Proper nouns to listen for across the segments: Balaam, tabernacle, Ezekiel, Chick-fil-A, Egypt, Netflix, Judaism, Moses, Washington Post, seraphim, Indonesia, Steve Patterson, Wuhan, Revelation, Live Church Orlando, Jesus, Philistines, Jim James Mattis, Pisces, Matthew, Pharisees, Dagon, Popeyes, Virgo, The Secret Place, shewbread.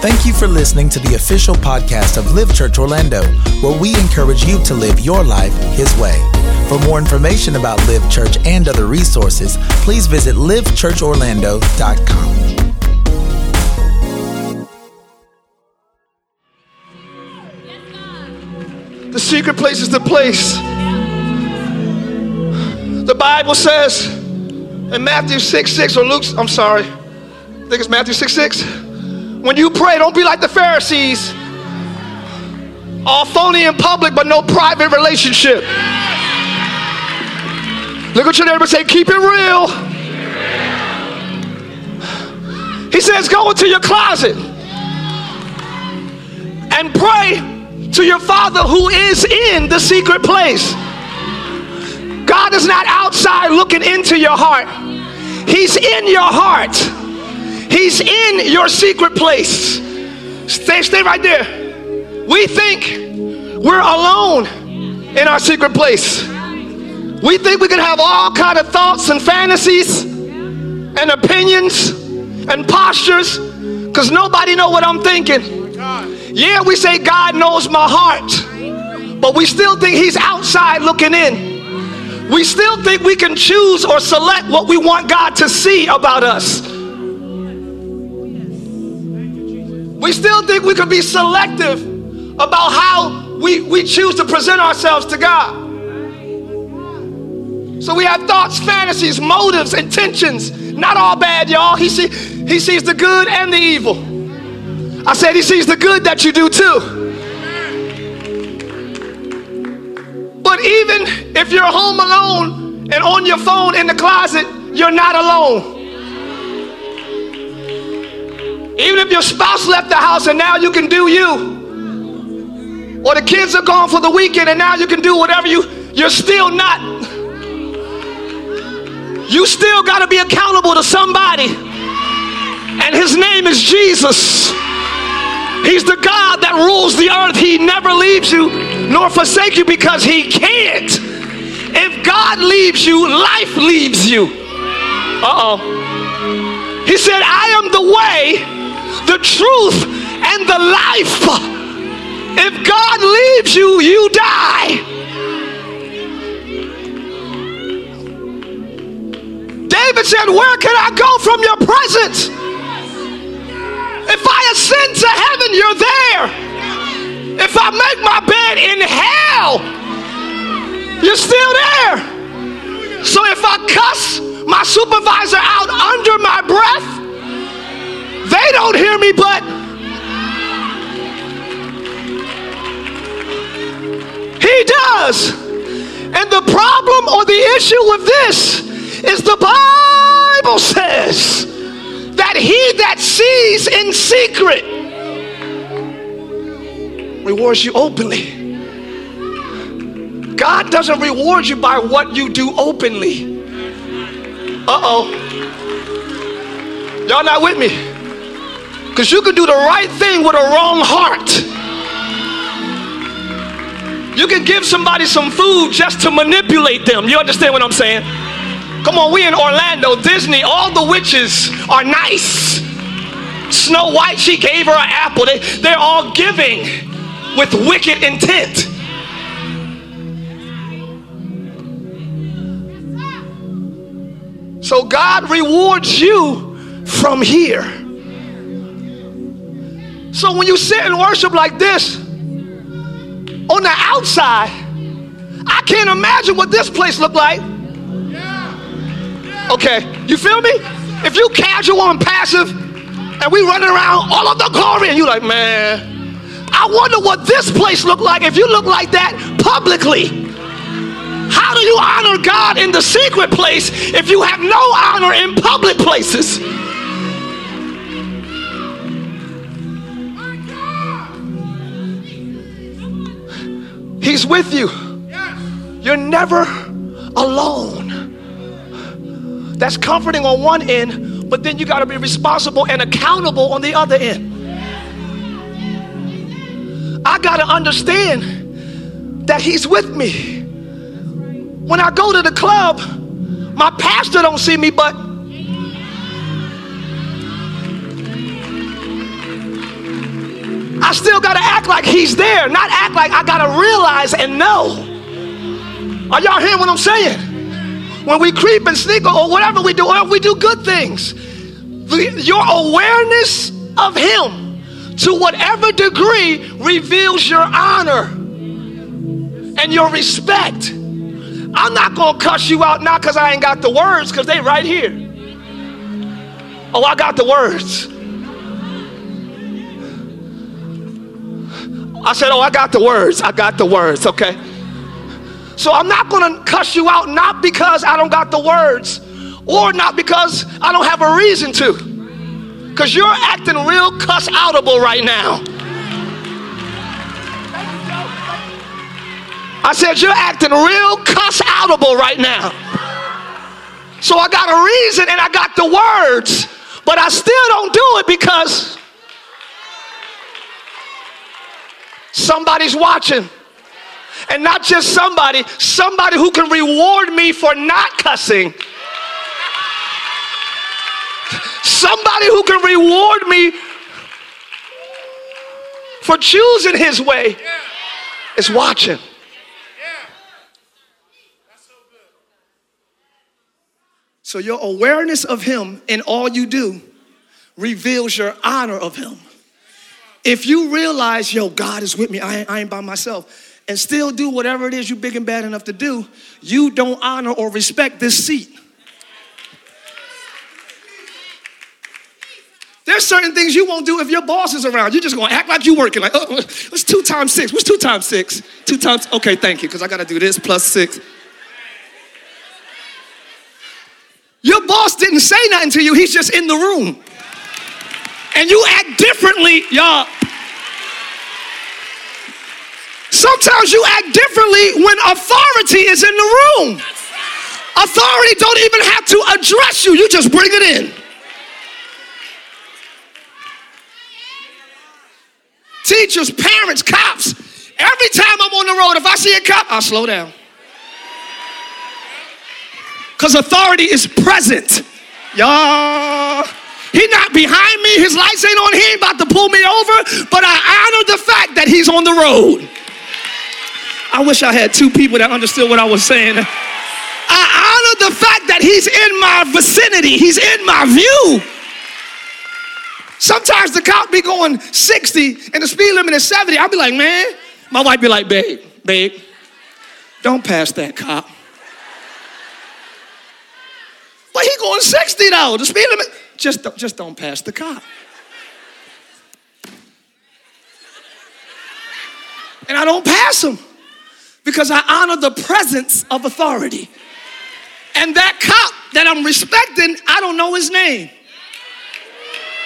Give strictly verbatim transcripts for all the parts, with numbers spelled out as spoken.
Thank you for listening to the official podcast of Live Church Orlando, where we encourage you to live your life His way. For more information about Live Church and other resources, please visit live church orlando dot com. The secret place is the place. The Bible says in Matthew six six or Luke, I'm sorry, I think it's Matthew six six. When you pray, don't be like the Pharisees. All phony in public, but no private relationship. Look at your neighbor and say, keep it real. He says, go into your closet and pray to your Father who is in the secret place. God is not outside looking into your heart. He's in your heart. He's in your secret place. Stay, stay right there. We think we're alone in our secret place. We think we can have all kind of thoughts and fantasies and opinions and postures because nobody knows what I'm thinking. Yeah, we say God knows my heart, but we still think He's outside looking in. We still think we can choose or select what we want God to see about us. We still think we can be selective about how we, we choose to present ourselves to God. So we have thoughts, fantasies, motives, intentions. Not all bad, y'all. He see, he sees the good and the evil. I said He sees the good that you do too. But even if you're home alone and on your phone in the closet, you're not alone. Even if your spouse left the house and now you can do you, or the kids are gone for the weekend and now you can do whatever you, you're still not. You still got to be accountable to somebody. And His name is Jesus. He's the God that rules the earth. He never leaves you nor forsakes you because He can't. If God leaves you, life leaves you. Uh-oh. He said, I am the way, the truth, and the life. If God leaves you, you die. David said, where can I go from your presence? If I ascend to heaven, you're there. If I make my bed in hell, you're still there. So if I cuss my supervisor out under my breath, they don't hear me, but He does. And the problem or the issue with this is the Bible says that He that sees in secret rewards you openly. God doesn't reward you by what you do openly. Uh-oh. Y'all not with me? Because you can do the right thing with a wrong heart. You can give somebody some food just to manipulate them. You understand what I'm saying? Come on, we in Orlando, Disney, all the witches are nice. Snow White, she gave her an apple. They, they're all giving with wicked intent. So God rewards you from here. So when you sit and worship like this, on the outside, I can't imagine what this place looked like. Okay, you feel me? If you casual and passive and we running around all of the glory and you like, man, I wonder what this place looked like if you look like that publicly. How do you honor God in the secret place if you have no honor in public places? He's with you. You're never alone. That's comforting on one end, but then you got to be responsible and accountable on the other end. I got to understand that He's with me. When I go to the club, my pastor don't see me, but still got to act like he's there, not act like I got to realize and know. Are y'all hearing what I'm saying? When we creep and sneak or whatever we do, or if we do good things, the, your awareness of him to whatever degree reveals your honor and your respect. I'm not going to cuss you out now because I ain't got the words, because they right here. Oh, I got the words. I said, oh, I got the words. I got the words, okay? So I'm not going to cuss you out, not because I don't got the words or not because I don't have a reason to. Because you're acting real cuss-outable right now. I said, you're acting real cuss-outable right now. So I got a reason and I got the words, but I still don't do it because somebody's watching. And not just somebody, somebody who can reward me for not cussing. Somebody who can reward me for choosing his way is watching. So your awareness of him in all you do reveals your honor of him. If you realize, yo, God is with me, I ain't, I ain't by myself, and still do whatever it is you big and bad enough to do, you don't honor or respect this seat. There's certain things you won't do if your boss is around. You're just going to act like you're working. Like, oh, what's two times six? What's two times six? Two times, okay, thank you, because I got to do this plus six. Your boss didn't say nothing to you. He's just in the room. And you act differently, y'all. Sometimes you act differently when authority is in the room. Authority don't even have to address you. You just bring it in. Teachers, parents, cops. Every time I'm on the road, if I see a cop, I'll slow down. Because authority is present. Y'all, he not behind me. His lights ain't on. He ain't about to pull me over. But I honor the fact that he's on the road. I wish I had two people that understood what I was saying. I honor the fact that he's in my vicinity. He's in my view. Sometimes the cop be going sixty and the speed limit is seventy. I'll be like, man. My wife be like, babe, babe, don't pass that cop. But he going sixty though. The speed limit. Just don't, just don't pass the cop. And I don't pass him because I honor the presence of authority. And that cop that I'm respecting, I don't know his name.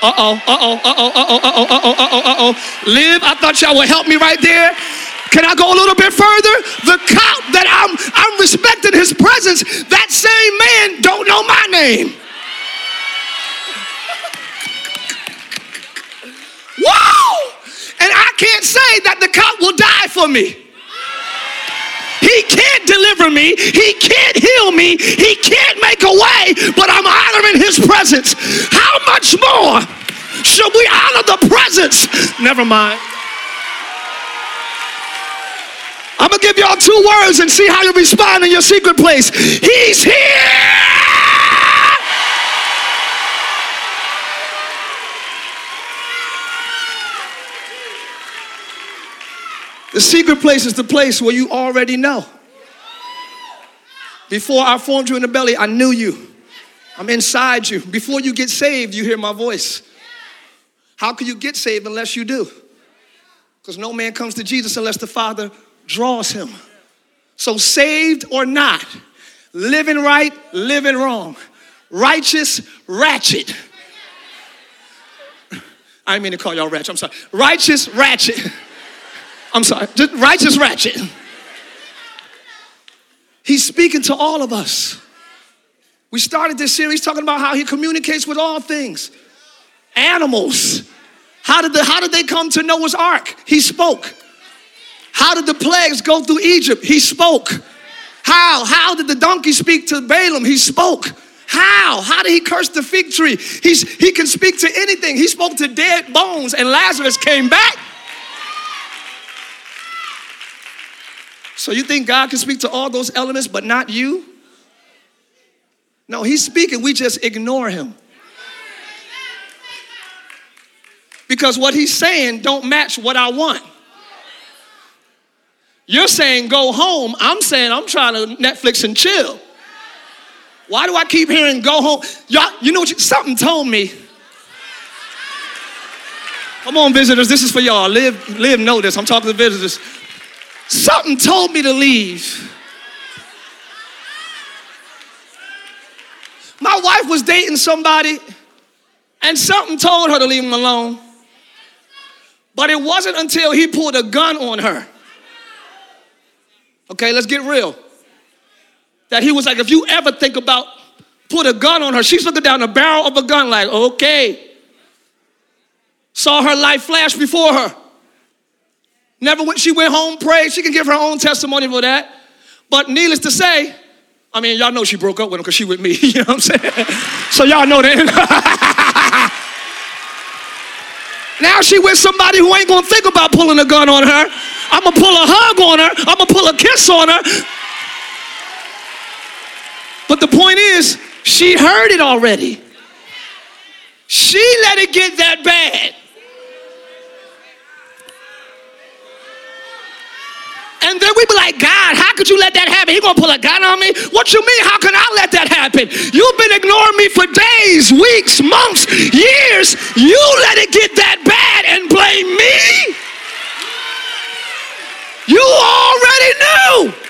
Uh-oh, uh-oh, uh-oh, uh-oh, uh-oh, uh-oh, uh-oh, uh-oh. Liv, I thought y'all would help me right there. Can I go a little bit further? The cop that I'm, I'm respecting his presence, that same man don't know my name. Whoa! And I can't say that the cop will die for me. He can't deliver me. He can't heal me. He can't make a way, but I'm honoring his presence. How much more should we honor the presence? Never mind. I'm going to give y'all two words and see how you respond in your secret place. He's here. The secret place is the place where you already know. Before I formed you in the belly, I knew you. I'm inside you. Before you get saved, you hear my voice. How can you get saved unless you do? Because no man comes to Jesus unless the Father draws him. So saved or not, living right, living wrong, righteous, ratchet. I didn't mean to call y'all ratchet, I'm sorry. Righteous, ratchet. I'm sorry, just righteous, ratchet. He's speaking to all of us. We started this series talking about how he communicates with all things. Animals. How did the, how did they come to Noah's Ark? He spoke. How did the plagues go through Egypt? He spoke. How? How did the donkey speak to Balaam? He spoke. How? How did he curse the fig tree? He's, he can speak to anything. He spoke to dead bones and Lazarus came back. So you think God can speak to all those elements but not you? No, he's speaking. We just ignore him. Because what he's saying don't match what I want. You're saying go home. I'm saying I'm trying to Netflix and chill. Why do I keep hearing go home? Y'all, you know what? You, something told me. Come on, visitors. This is for y'all. Live, live, know this. I'm talking to visitors. Something told me to leave. My wife was dating somebody, and something told her to leave him alone. But it wasn't until he pulled a gun on her. Okay, let's get real. That he was like, if you ever think about put a gun on her, she's looking down the barrel of a gun like, okay. Saw her life flash before her. Never went, she went home, prayed. She can give her own testimony for that. But needless to say, I mean, y'all know she broke up with him because she with me. You know what I'm saying? So y'all know that. Now she with somebody who ain't going to think about pulling a gun on her. I'm going to pull a hug on her. I'm going to pull a kiss on her. But the point is, she heard it already. She let it get that bad. And then we be like, God, how could you let that happen? He gonna pull a gun on me? What you mean, how can I let that happen? You've been ignoring me for days, weeks, months, years. You let it get that bad and blame me? You already knew.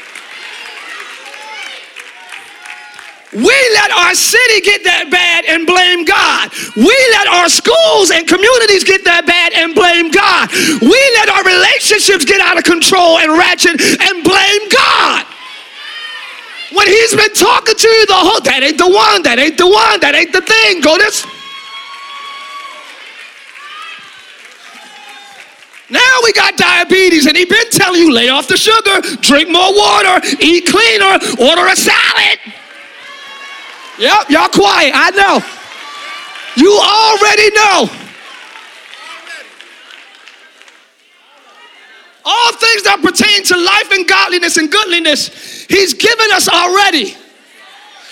We let our city get that bad and blame God. We let our schools and communities get that bad and blame God. We let our relationships get out of control and ratchet and blame God. When he's been talking to you the whole, that ain't the one, that ain't the one, that ain't the thing. Go this. Now we got diabetes and he been telling you lay off the sugar, drink more water, eat cleaner, order a salad. Yep, y'all quiet, I know. You already know. All things that pertain to life and godliness and goodliness, he's given us already.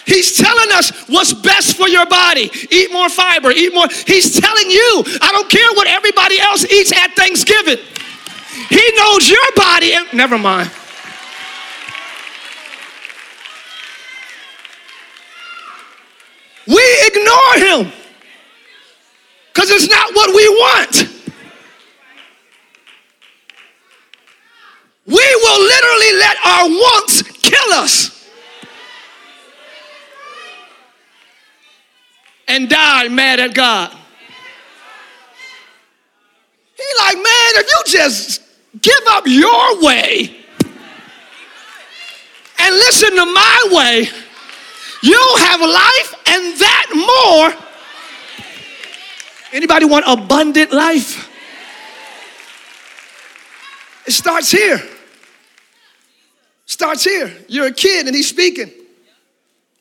He's telling us what's best for your body. Eat more fiber, eat more. He's telling you, I don't care what everybody else eats at Thanksgiving. He knows your body. And, never mind. We ignore him because it's not what we want. We will literally let our wants kill us and die mad at God. He like, man, if you just give up your way and listen to my way, you'll have life and that more. Anybody want abundant life? It starts here. Starts here. You're a kid and he's speaking.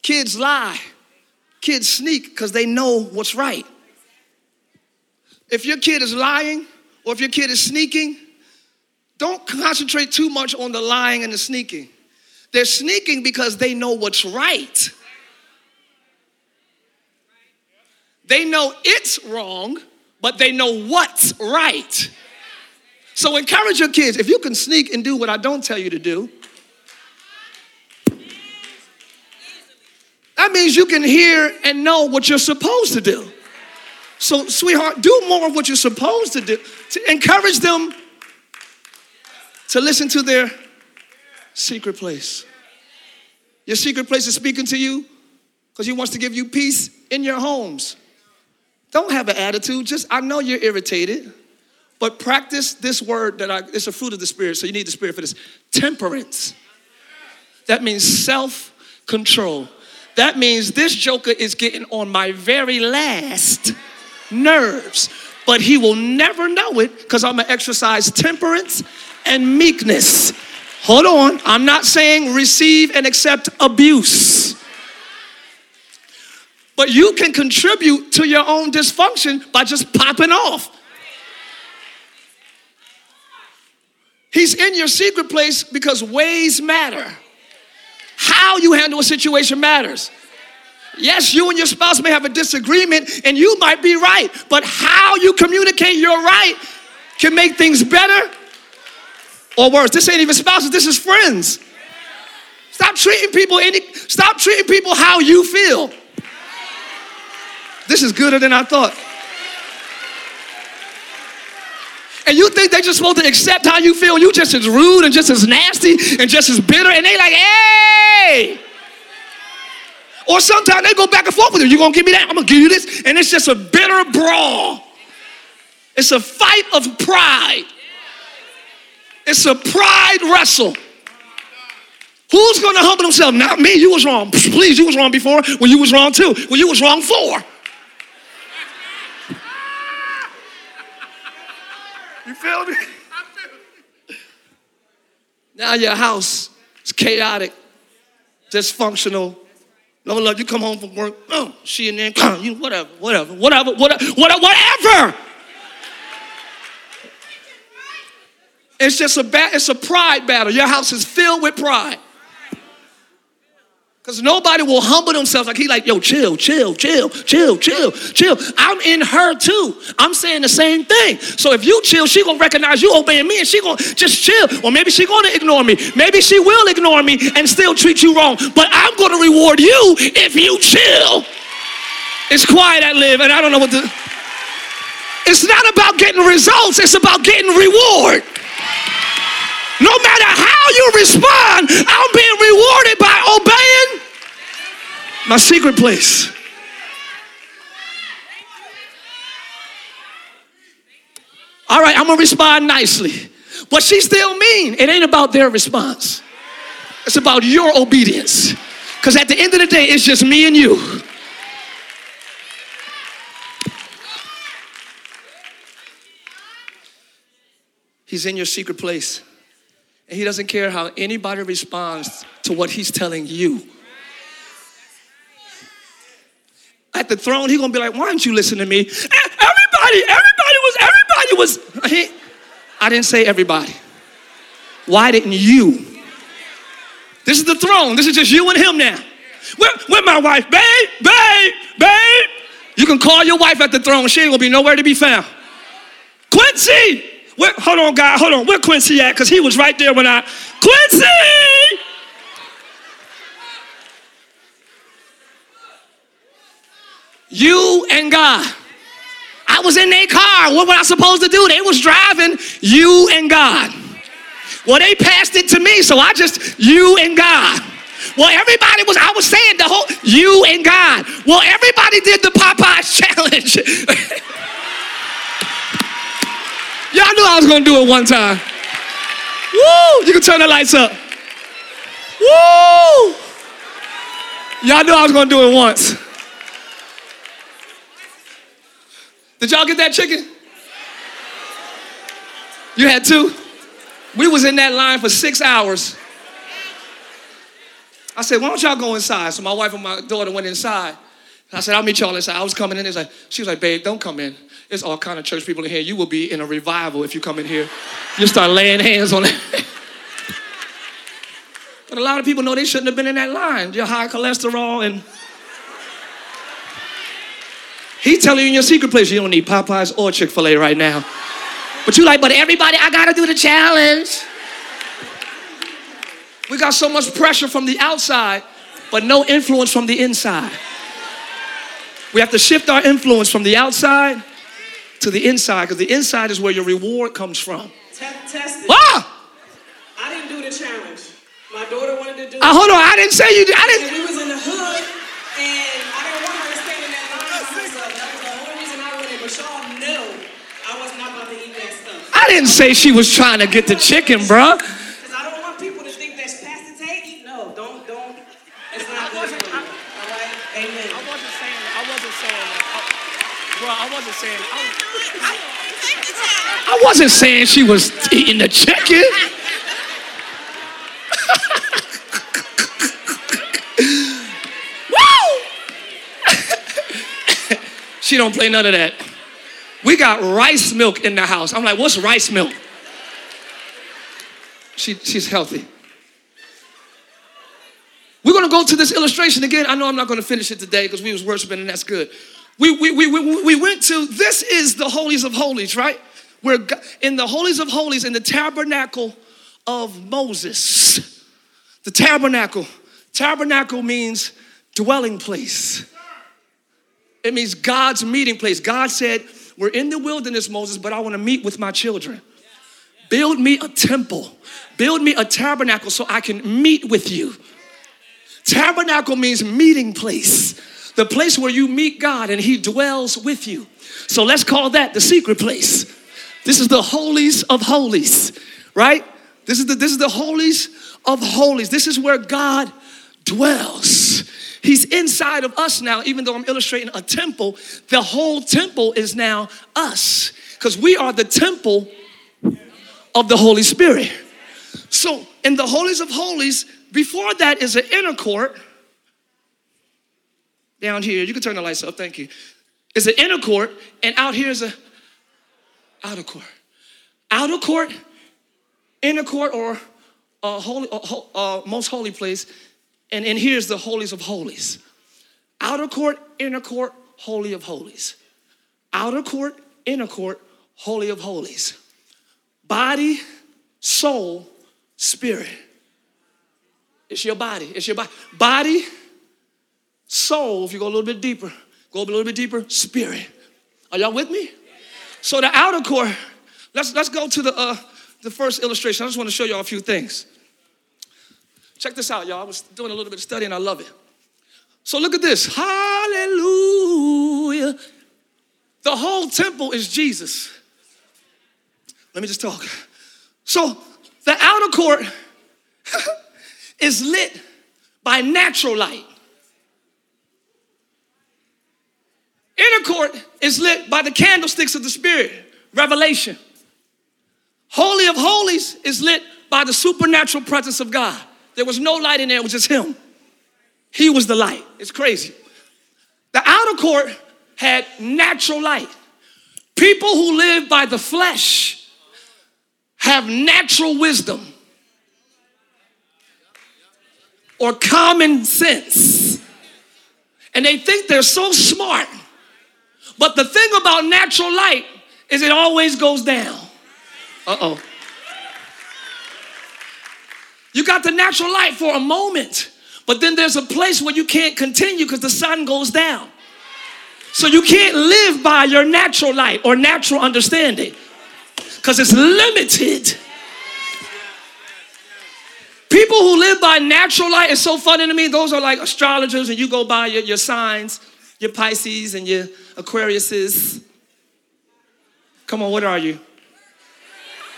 Kids lie. Kids sneak because they know what's right. If your kid is lying or if your kid is sneaking, don't concentrate too much on the lying and the sneaking. They're sneaking because they know what's right. They know it's wrong, but they know what's right. So encourage your kids. If you can sneak and do what I don't tell you to do, that means you can hear and know what you're supposed to do. So, sweetheart, do more of what you're supposed to do. To encourage them to listen to their secret place. Your secret place is speaking to you because he wants to give you peace in your homes. Don't have an attitude. Just, I know you're irritated, but practice this word that I, it's a fruit of the Spirit, so you need the Spirit for this. Temperance. That means self-control. That means this joker is getting on my very last nerves, but he will never know it because I'm going to exercise temperance and meekness. Hold on. I'm not saying receive and accept abuse. But you can contribute to your own dysfunction by just popping off. He's in your secret place because ways matter. How you handle a situation matters. Yes, you and your spouse may have a disagreement and you might be right, but how you communicate your right can make things better or worse. This ain't even spouses, this is friends. Stop treating people any, stop treating people how you feel. This is gooder than I thought. And you think they just supposed to accept how you feel? You just as rude and just as nasty and just as bitter. And they like, hey. Or sometimes they go back and forth with you. You're going to give me that? I'm going to give you this. And it's just a bitter brawl. It's a fight of pride. It's a pride wrestle. Who's going to humble themselves? Not me. You was wrong. Please, you was wrong before. Well, you was wrong too. Well, you was wrong for. You feel me? Now your house is chaotic, dysfunctional. No love. You come home from work. Oh, she and then you whatever, whatever, whatever, whatever, whatever. It's just a ba- it's a pride battle. Your house is filled with pride. Because nobody will humble themselves like he like, yo, chill, chill, chill, chill, chill, chill. I'm in her too. I'm saying the same thing. So if you chill, she going to recognize you obeying me and she going to just chill. Or maybe she going to ignore me. Maybe she will ignore me and still treat you wrong. But I'm going to reward you if you chill. It's quiet at Live and I don't know what the... It's not about getting results. It's about getting reward. No matter how you respond, I'm being rewarded by obeying my secret place. All right, I'm going to respond nicely. But she's still mean. It ain't about their response. It's about your obedience. Because at the end of the day, it's just me and you. He's in your secret place. And he doesn't care how anybody responds to what he's telling you. At the throne, he's going to be like, why aren't you listening to me? Everybody, everybody was, everybody was. I, I didn't say everybody. Why didn't you? This is the throne. This is just you and him now. Where, where my wife? Babe, babe, babe. You can call your wife at the throne. She ain't going to be nowhere to be found. Quincy. Where, hold on, God, hold on. Where Quincy at? Because he was right there when I... Quincy! You and God. I was in their car. What was I supposed to do? They was driving. You and God. Well, they passed it to me, so I just... You and God. Well, everybody was... I was saying the whole... You and God. Well, everybody did the Popeyes challenge. Y'all knew I was going to do it one time. Woo! You can turn the lights up. Woo! Y'all knew I was going to do it once. Did y'all get that chicken? You had two? We was in that line for six hours. I said, why don't y'all go inside? So my wife and my daughter went inside. I said, I'll meet y'all inside. I was coming in. It's like, she was like, babe, don't come in. There's all kind of church people in here. You will be in a revival if you come in here. You start laying hands on it. But a lot of people know they shouldn't have been in that line. Your high cholesterol and... He's telling you in your secret place, you don't need Popeyes or Chick-fil-A right now. But you like, but everybody, I got to do the challenge. We got so much pressure from the outside, but no influence from the inside. We have to shift our influence from the outside to the inside, because the inside is where your reward comes from. Test, test ah! I didn't do the challenge. My daughter wanted to do it. Uh, hold on, I didn't say you did. I didn't. And we was in the hood, and I didn't want her to stand in that line by herself. That was the only reason I went in, but y'all know I was not about to eat that stuff. I didn't say she was trying to get the chicken, bruh. Because I don't want people to think that's past the take. No, don't, don't. It's not good. All right? Amen. I wasn't saying that. I wasn't saying that. Bro, I wasn't saying I, I wasn't saying she was eating the chicken. Woo! She don't play none of that. We got rice milk in the house. I'm like, what's rice milk? she, she's healthy. We're going to go to this illustration again. I know I'm not going to finish it today because we was worshiping and that's good. We, we, we, we, we went to, this is the holies of holies, right? We're in the holies of holies in the tabernacle of Moses. The tabernacle. Tabernacle means dwelling place. It means God's meeting place. God said, we're in the wilderness, Moses, but I want to meet with my children. Build me a temple. Build me a tabernacle so I can meet with you. Tabernacle means meeting place. The place where you meet God and he dwells with you. So let's call that the secret place. This is the holies of holies, right? This is the, this is the holies of holies. This is where God dwells. He's inside of us now, even though I'm illustrating a temple. The whole temple is now us because we are the temple of the Holy Spirit. So in the holies of holies, before that is an inner court. Down here, you can turn the lights up, thank you. It's an inner court, and out here is an outer court. Outer court, inner court, or a holy, a ho- uh, most holy place. And, and here's the holies of holies. Outer court, inner court, holy of holies. Outer court, inner court, holy of holies. Body, soul, spirit. It's your body. It's your body. Body, soul, if you go a little bit deeper, go a little bit deeper, spirit. Are y'all with me? So the outer court, let's, let's go to the, uh, the first illustration. I just want to show y'all a few things. Check this out, y'all. I was doing a little bit of study and I love it. So look at this. Hallelujah. The whole temple is Jesus. Let me just talk. So the outer court is lit by natural light. Inner court is lit by the candlesticks of the Spirit, Revelation. Holy of Holies is lit by the supernatural presence of God. There was no light in there, it was just him. He was the light. It's crazy. The outer court had natural light. People who live by the flesh have natural wisdom or common sense. And they think they're so smart. But the thing about natural light is it always goes down. Uh-oh. You got the natural light for a moment, but then there's a place where you can't continue because the sun goes down. So you can't live by your natural light or natural understanding because it's limited. People who live by natural light is so funny to me. Those are like astrologers and you go by your, your signs, your Pisces and your Aquariuses. Come on, what are you?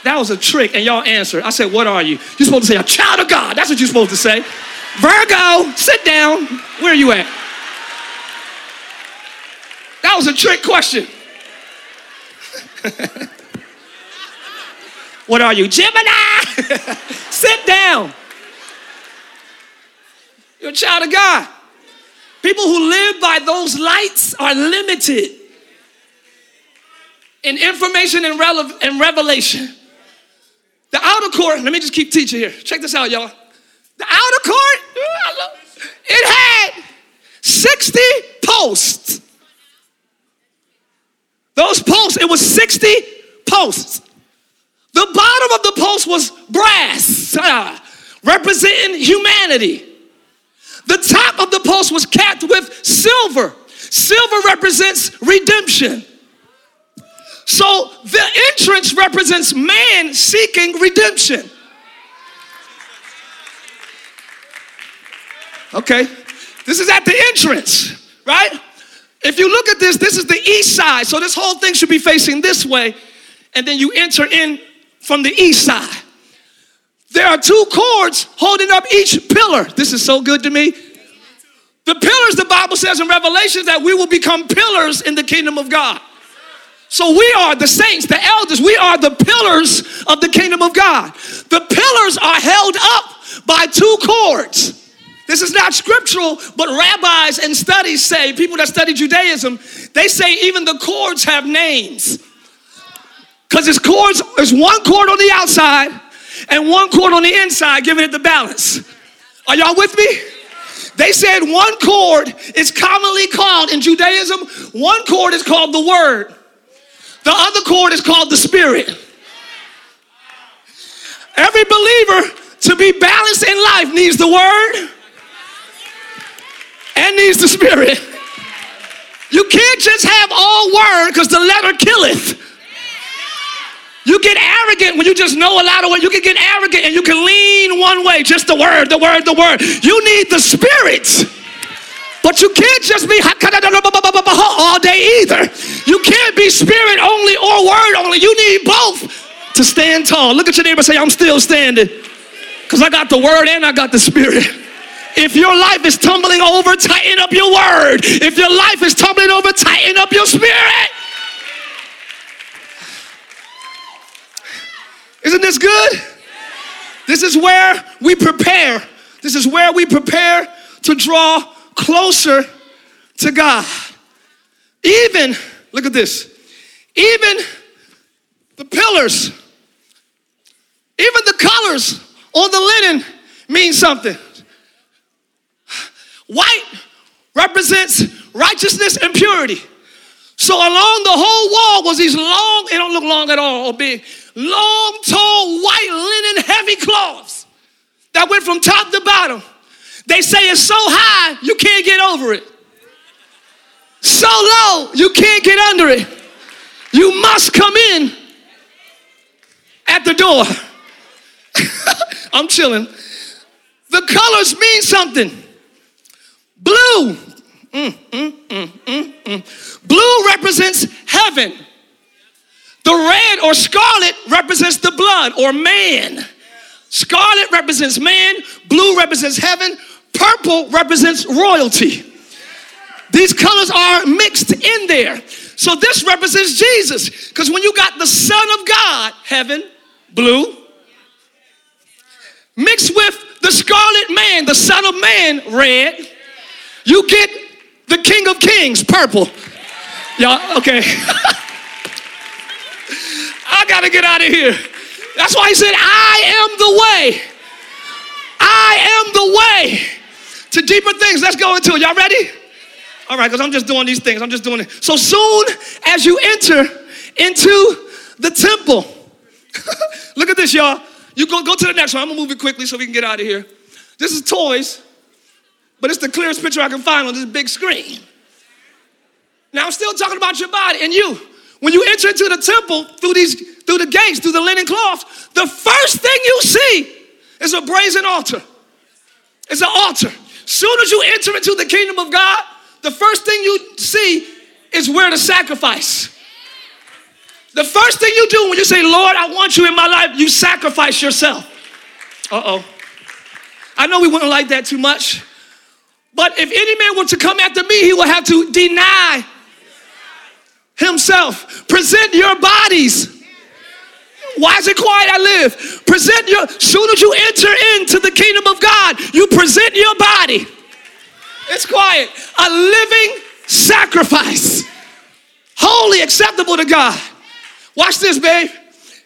That was a trick, and y'all answered. I said, what are you? You're supposed to say, a child of God. That's what you're supposed to say. Virgo, sit down. Where are you at? That was a trick question. What are you? Gemini. Sit down. You're a child of God. People who live by those lights are limited in information and, rele- and revelation. The outer court, let me just keep teaching here. Check this out, y'all. The outer court, it had sixty posts. Those posts, it was sixty posts. The bottom of the post was brass, uh, representing humanity. The top of the post was capped with silver. Silver represents redemption. So the entrance represents man seeking redemption. Okay, this is at the entrance, right? If you look at this, this is the east side. So this whole thing should be facing this way. And then you enter in from the east side. There are two cords holding up each pillar. This is so good to me. The pillars, the Bible says in Revelation, that we will become pillars in the kingdom of God. So we are the saints, the elders. We are the pillars of the kingdom of God. The pillars are held up by two cords. This is not scriptural, but rabbis and studies say, people that study Judaism, they say even the cords have names. Because it's cords, there's one cord on the outside and one cord on the inside giving it the balance. Are y'all with me? They said one cord is commonly called, in Judaism, one cord is called the word. The other cord is called the spirit. Every believer to be balanced in life needs the word and needs the spirit. You can't just have all word because the letter killeth. You get arrogant when you just know a lot of words. You can get arrogant and you can lean one way. Just the word, the word, the word. You need the spirit. But you can't just be all day either. You can't be spirit only or word only. You need both to stand tall. Look at your neighbor and say, I'm still standing. Because I got the word and I got the spirit. If your life is tumbling over, tighten up your word. If your life is tumbling over, tighten up your spirit. Isn't this good? This is where we prepare. This is where we prepare to draw closer to God. Even, look at this, even the pillars, even the colors on the linen mean something. White represents righteousness and purity. So along the whole wall was these long, it don't look long at all or big, long, tall, white linen, heavy cloths that went from top to bottom. They say it's so high, you can't get over it. So low, you can't get under it. You must come in at the door. I'm chilling. The colors mean something. Blue. Mm, mm, mm, mm, mm. Blue represents heaven. The red or scarlet represents the blood or man. Scarlet represents man. Blue represents heaven. Purple represents royalty. These colors are mixed in there. So this represents Jesus. Because when you got the Son of God, heaven, blue, mixed with the scarlet man, the Son of Man, red, you get the King of Kings, purple. Y'all, okay. I gotta get out of here. That's why he said, I am the way. I am the way to deeper things. Let's go into it. Y'all ready? All right, because I'm just doing these things. I'm just doing it. So soon as you enter into the temple, look at this, y'all. You go, go to the next one. I'm gonna move it quickly so we can get out of here. This is toys, but it's the clearest picture I can find on this big screen. Now I'm still talking about your body and you. When you enter into the temple through these, through the gates, through the linen cloth, the first thing you see is a brazen altar. It's an altar. Soon as you enter into the kingdom of God, the first thing you see is where to sacrifice. The first thing you do when you say, Lord, I want you in my life, you sacrifice yourself. Uh-oh. I know we wouldn't like that too much. But if any man were to come after me, he will have to deny himself. Present your bodies. Why is it quiet? I live. Present your, soon as you enter into the kingdom of God, you present your body. It's quiet. A living sacrifice. Holy, acceptable to God. Watch this, babe.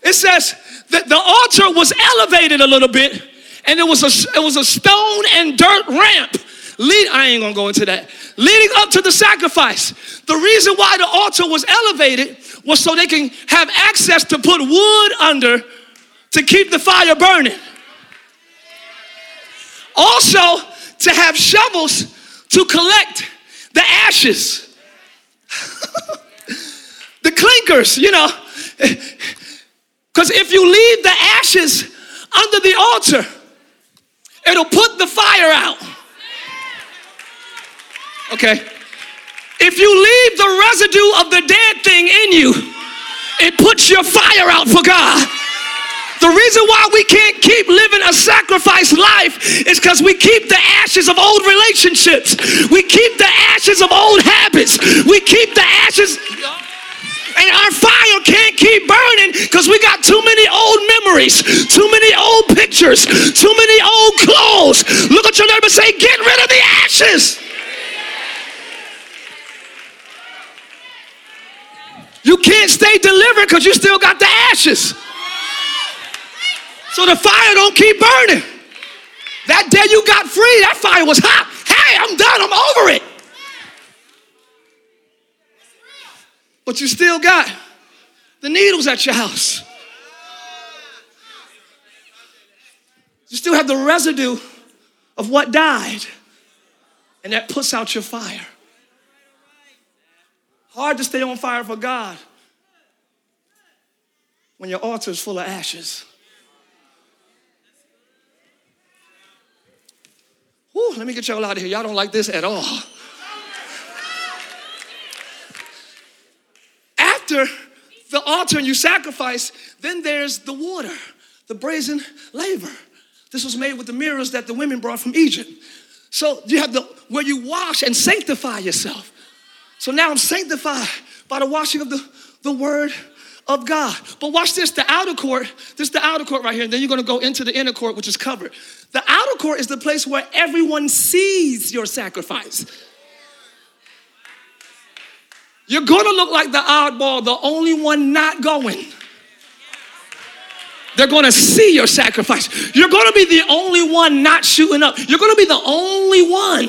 It says that the altar was elevated a little bit, and it was a, it was a stone and dirt ramp. Lead, I ain't gonna go into that. Leading up to the sacrifice. The reason why the altar was elevated was so they can have access to put wood under to keep the fire burning. Also, to have shovels to collect the ashes. The clinkers, you know. Because if you leave the ashes under the altar, it'll put the fire out. Okay. If you leave the residue of the dead thing in you, it puts your fire out for God. The reason why we can't keep living a sacrifice life is because we keep the ashes of old relationships. We keep the ashes of old habits. We keep the ashes, and our fire can't keep burning because we got too many old memories, too many old pictures, too many old clothes. Look at your neighbor and say, get rid of the ashes. You can't stay delivered because you still got the ashes. so the fire don't keep burning. That day you got free, that fire was hot. Hey, I'm done. I'm over it. But you still got the needles at your house. You still have the residue of what died. And that puts out your fire. Hard to stay on fire for God when your altar is full of ashes. Whew, let me get y'all out of here. Y'all don't like this at all. After the altar and you sacrifice, then there's the water, the brazen laver. This was made with the mirrors that the women brought from Egypt. So you have the where you wash and sanctify yourself. So now I'm sanctified by the washing of the, the word of God. But watch this, the outer court, this is the outer court right here, and then you're going to go into the inner court, which is covered. The outer court is the place where everyone sees your sacrifice. You're going to look like the oddball, the only one not going. They're going to see your sacrifice. You're going to be the only one not shooting up. You're going to be the only one.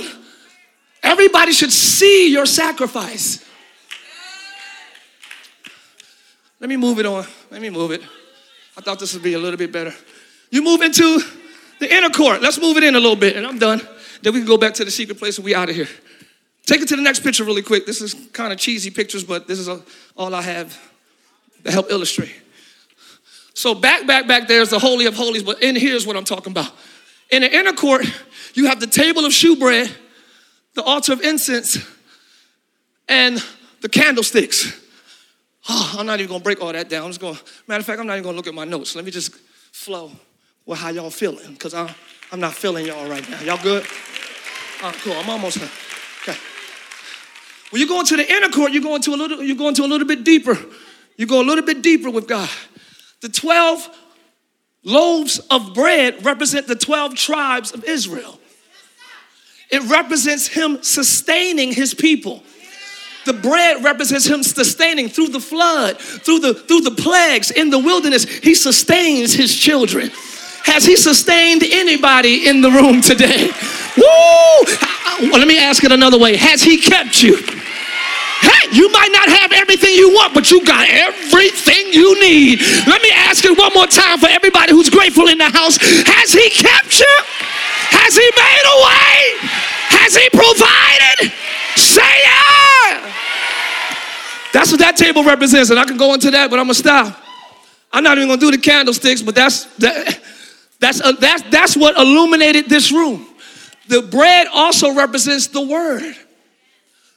Everybody should see your sacrifice. Let me move it on. Let me move it. I thought this would be a little bit better. You move into the inner court. Let's move it in a little bit, and I'm done. Then we can go back to the secret place, and we out of here. Take it to the next picture really quick. This is kind of cheesy pictures, but this is all I have to help illustrate. So back, back, back there is the Holy of Holies, but in here's what I'm talking about. In the inner court, you have the table of shewbread, the altar of incense, and the candlesticks. Oh, I'm not even going to break all that down. I'm just going to, matter of fact, I'm not even going to look at my notes. Let me just flow with how y'all feeling, because I'm, I'm not feeling y'all right now. Y'all good? Oh, cool. I'm almost done. Okay. When you go into the inner court, you go into a little, you go into a little bit deeper. You go a little bit deeper with God. The twelve loaves of bread represent the twelve tribes of Israel. It represents him sustaining his people. The bread represents him sustaining through the flood, through the, through the plagues in the wilderness. He sustains his children. Has he sustained anybody in the room today? Woo! Well, let me ask it another way. Has he kept you? Hey, you might not have everything you want, but you got everything you need. Let me ask you one more time for everybody who's grateful in the house. Has he kept you? Has he made a way? Has he provided? Say yeah! That's what that table represents, and I can go into that, but I'm going to stop. I'm not even going to do the candlesticks, but that's that, that's, uh, that's that's what illuminated this room. The bread also represents the word.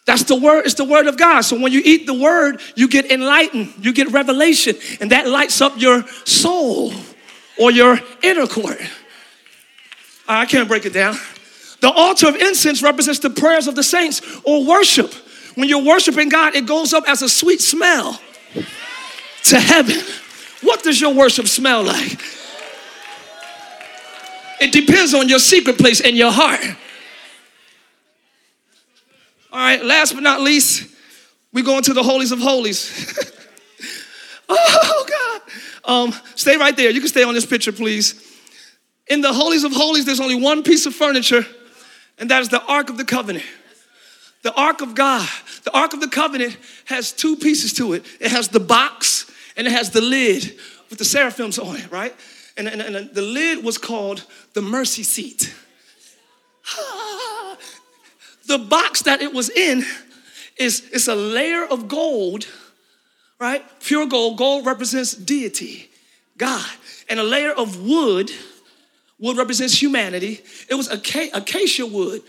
That's the word, it's the word of God. So when you eat the word, you get enlightened, you get revelation, and that lights up your soul or your inner court. I can't break it down. The altar of incense represents the prayers of the saints or worship. When you're worshiping God, it goes up as a sweet smell to heaven. What does your worship smell like? It depends on your secret place and your heart. All right, last but not least, we go into the holies of holies. Oh, God. Um, stay right there. You can stay on this picture, please. In the holies of holies, there's only one piece of furniture, and that is the Ark of the Covenant. The Ark of God. The Ark of the Covenant has two pieces to it. It has the box, and it has the lid with the seraphims on it, right? And, and, and the lid was called the mercy seat. The box that it was in is it's a layer of gold, right? Pure gold. Gold represents deity, God. And a layer of wood. Wood represents humanity. It was aca- acacia wood.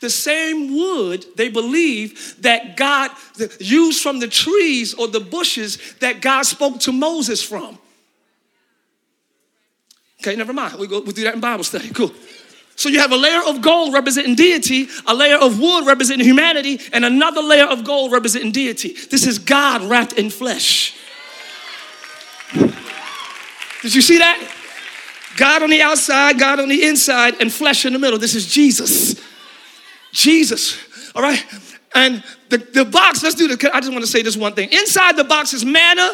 The same wood, they believe, that God used from the trees or the bushes that God spoke to Moses from. Okay, never mind. We go, we'll do that in Bible study. Cool. So you have a layer of gold representing deity, a layer of wood representing humanity, and another layer of gold representing deity. This is God wrapped in flesh. Did you see that? God on the outside, God on the inside, and flesh in the middle. This is Jesus. Jesus. All right? And the, the box, let's do this. I just want to say this one thing. Inside the box is manna,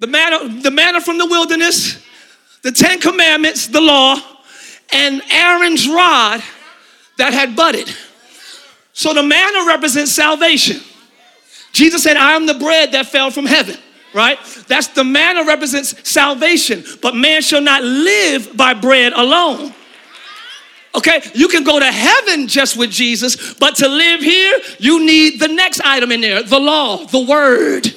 the manna, the manna from the wilderness, the Ten Commandments, the law, and Aaron's rod that had budded. So the manna represents salvation. Jesus said, I am the bread that fell from heaven, right? That's the manna represents salvation. But man shall not live by bread alone. Okay, you can go to heaven just with Jesus, but to live here, you need the next item in there, the law, the word.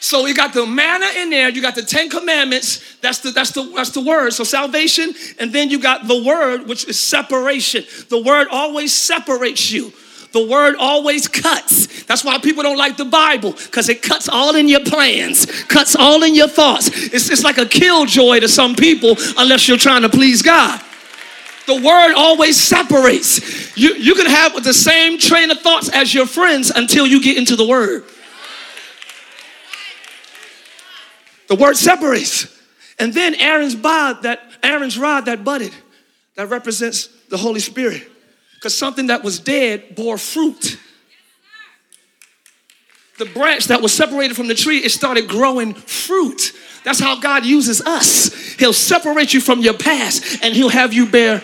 So you got the manna in there, you got the Ten Commandments, that's the, that's the, that's the word. So salvation, and then you got the word, which is separation. The word always separates you. The word always cuts. That's why people don't like the Bible, because it cuts all in your plans, cuts all in your thoughts. It's, it's like a killjoy to some people, unless you're trying to please God. The word always separates. You, you can have the same train of thoughts as your friends until you get into the word. The word separates. And then Aaron's, bod that, Aaron's rod that budded, that represents the Holy Spirit. Because something that was dead bore fruit. The branch that was separated from the tree, it started growing fruit. That's how God uses us. He'll separate you from your past and he'll have you bear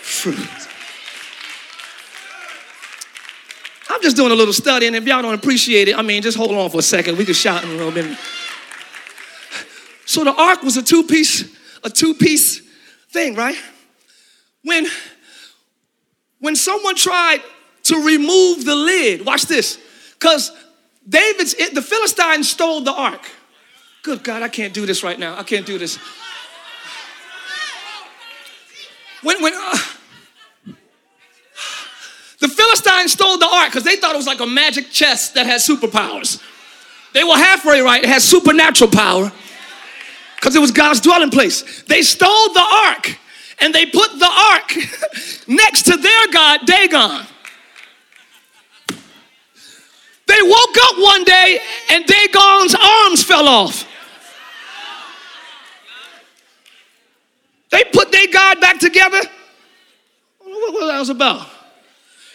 fruit. I'm just doing a little study, and if y'all don't appreciate it, I mean, just hold on for a second. We can shout in a little bit. So the ark was a two-piece, a two-piece thing, right? When, when someone tried to remove the lid, watch this, because David's, it, the Philistines stole the ark. Good God, I can't do this right now. I can't do this. When, when uh, the Philistines stole the ark because they thought it was like a magic chest that had superpowers. They were halfway right. It had supernatural power because it was God's dwelling place. They stole the ark and they put the ark next to their god, Dagon. They woke up one day and Dagon's arms fell off. They put their God back together. What was that about?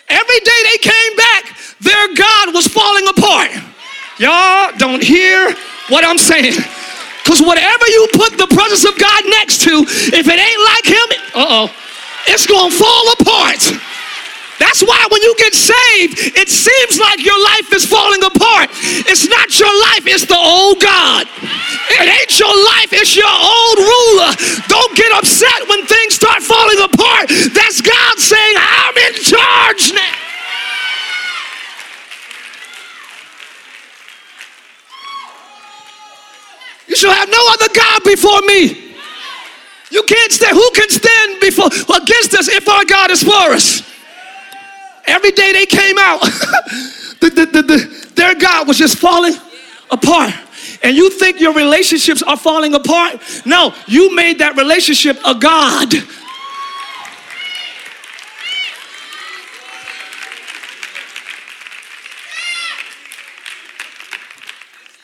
Every day they came back, their God was falling apart. Y'all don't hear what I'm saying. Because whatever you put the presence of God next to, if it ain't like him, uh-oh, it's going to fall apart. That's why when you get saved, it seems like your life is falling apart. It's not your life, it's the old God. It ain't your life, it's your old ruler. Don't get upset when things start falling apart. That's God saying, I'm in charge now. You shall have no other God before me. You can't stand. Who can stand before against us if our God is for us? Every day they came out, the, the, the, the, their God was just falling apart. And you think your relationships are falling apart? No, you made that relationship a god.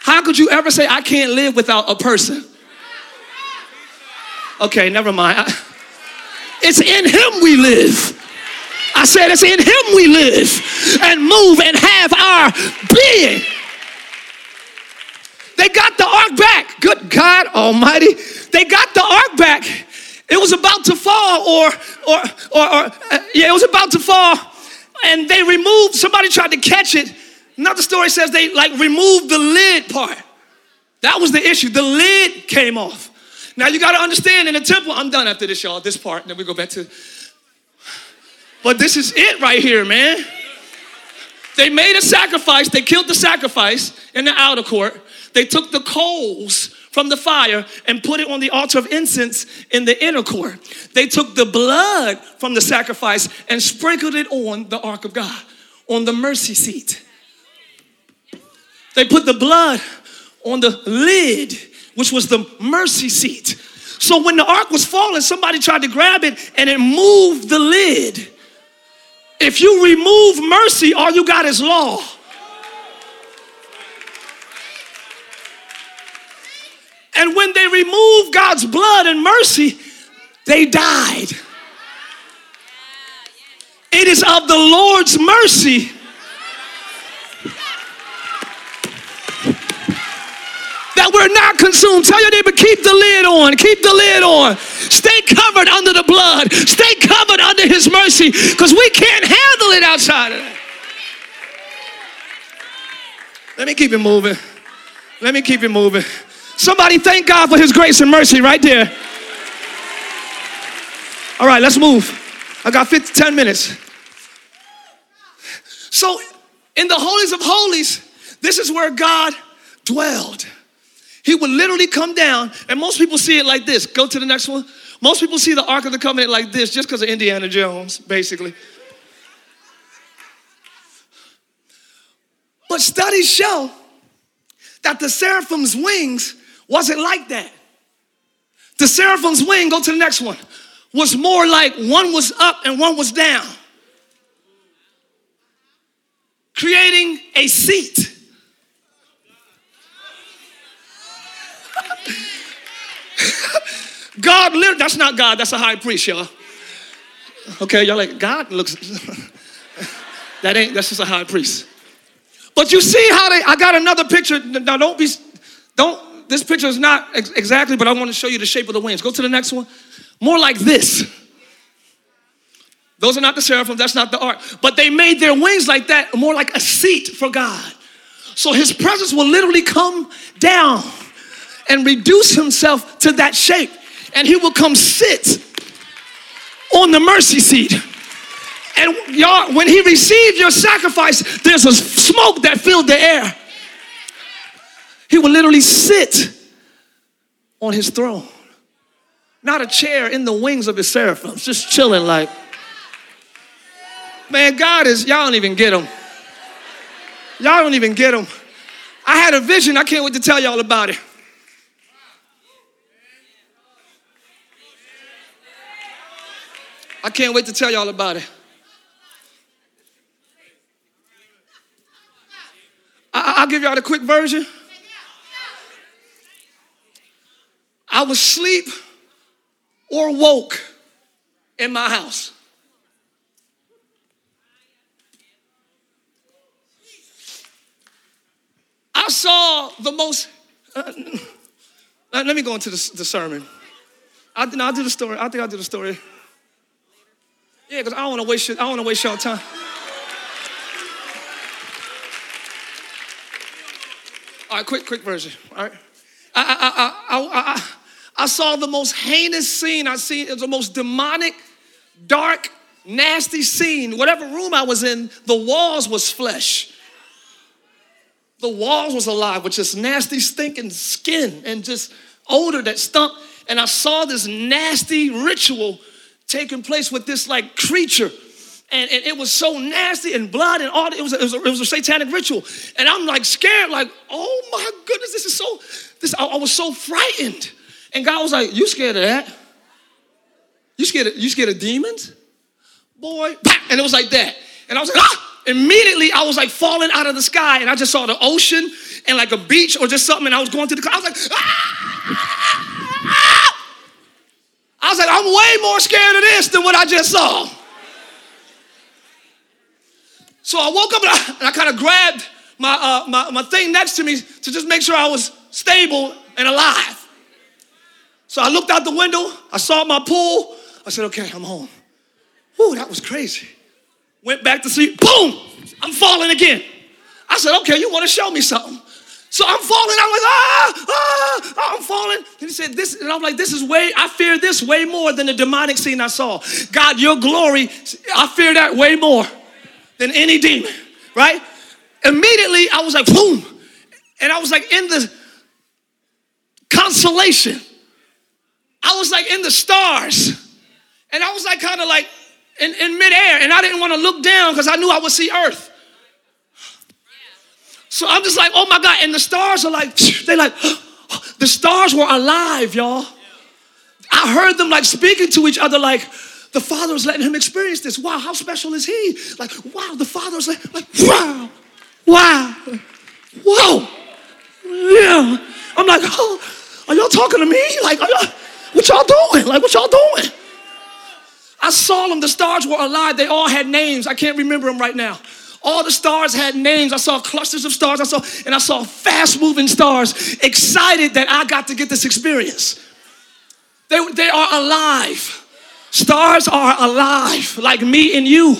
How could you ever say, I can't live without a person? Okay, never mind. I, it's in him we live. I said, it's in him we live and move and have our being. They got the ark back. Good God Almighty. They got the ark back. It was about to fall or, or, or, or uh, yeah, it was about to fall. And they removed, somebody tried to catch it. Another story says they like removed the lid part. That was the issue. The lid came off. Now you got to understand in the temple, I'm done after this, y'all, this part. And then we go back to... But this is it right here, man. They made a sacrifice. They killed the sacrifice in the outer court. They took the coals from the fire and put it on the altar of incense in the inner court. They took the blood from the sacrifice and sprinkled it on the ark of God, on the mercy seat. They put the blood on the lid, which was the mercy seat. So when the ark was falling, somebody tried to grab it and it moved the lid. If you remove mercy, all you got is law. And when they removed God's blood and mercy, they died. It is of the Lord's mercy. That we're are not consumed. Tell your neighbor, keep the lid on. Keep the lid on. Stay covered under the blood. Stay covered under his mercy, because we can't handle it outside of that. Let me keep it moving. Let me keep it moving. Somebody thank God for his grace and mercy right there. All right, let's move. I got five to ten minutes. So in the holies of holies, this is where God dwelled. He would literally come down, and most people see it like this. Go to the next one. Most people see the Ark of the Covenant like this just because of Indiana Jones, basically. But studies show that the seraphim's wings wasn't like that. The seraphim's wing, go to the next one, was more like one was up and one was down, creating a seat. God lived, that's not God, that's a high priest, y'all. Okay, y'all like, God looks, that ain't, that's just a high priest. But you see how they, I got another picture. Now don't be, don't, this picture is not ex- exactly, but I want to show you the shape of the wings. Go to the next one. More like this. Those are not the seraphim, that's not the ark. But they made their wings like that, more like a seat for God. So his presence will literally come down and reduce himself to that shape. And he will come sit on the mercy seat. And y'all, when he received your sacrifice, there's a smoke that filled the air. He will literally sit on his throne. Not a chair, in the wings of his seraphim. Just chilling like. Man, God is, y'all don't even get him. Y'all don't even get him. I had a vision. I can't wait to tell y'all about it. I can't wait to tell y'all about it. I- I'll give y'all the quick version. I was asleep or woke in my house. I saw the most, uh, let me go into the, the sermon. I, no, I'll do the story. I think I'll do the story. Yeah, because I don't want to waste your, I don't want to waste y'all time. All right, quick, quick version. All right, I, I, I, I, I, I saw the most heinous scene I seen. It was the most demonic, dark, nasty scene. Whatever room I was in, the walls was flesh. The walls was alive with just nasty, stinking skin and just odor that stunk. And I saw this nasty ritual taking place with this like creature, and, and it was so nasty, and blood and all. It was, a, it, was a, it was a satanic ritual, and I'm like scared, like, oh my goodness, this is so. This I, I was so frightened, and God was like, "You scared of that? You scared? Of, you scared of demons, boy?" And it was like that, and I was like, ah! Immediately, I was like falling out of the sky, and I just saw the ocean and like a beach or just something, and I was going to the clouds. I was like, ah! I was like, I'm way more scared of this than what I just saw. So I woke up and I, and I kind of grabbed my, uh, my my thing next to me to just make sure I was stable and alive. So I looked out the window. I saw my pool. I said, okay, I'm home. Whew, that was crazy. Went back to sleep. Boom! I'm falling again. I said, okay, you want to show me something? So I'm falling. I'm like, ah, ah, ah, I'm falling. And he said, this, and I'm like, this is way, I fear this way more than the demonic scene I saw. God, your glory, I fear that way more than any demon, right? Immediately, I was like, boom. And I was like in the constellation. I was like in the stars. And I was like kind of like in, in midair. And I didn't want to look down because I knew I would see earth. So I'm just like, oh my God. And the stars are like, they like, the stars were alive, y'all. I heard them like speaking to each other like, the Father is letting him experience this. Wow, how special is he? Like, wow, the Father is like, like wow, wow, whoa. Yeah. I'm like, oh, are y'all talking to me? Like, are y'all, what y'all doing? Like, what y'all doing? I saw them. The stars were alive. They all had names. I can't remember them right now. All the stars had names. I saw clusters of stars. I saw, and I saw fast-moving stars, excited that I got to get this experience. They, they are alive. Stars are alive, like me and you.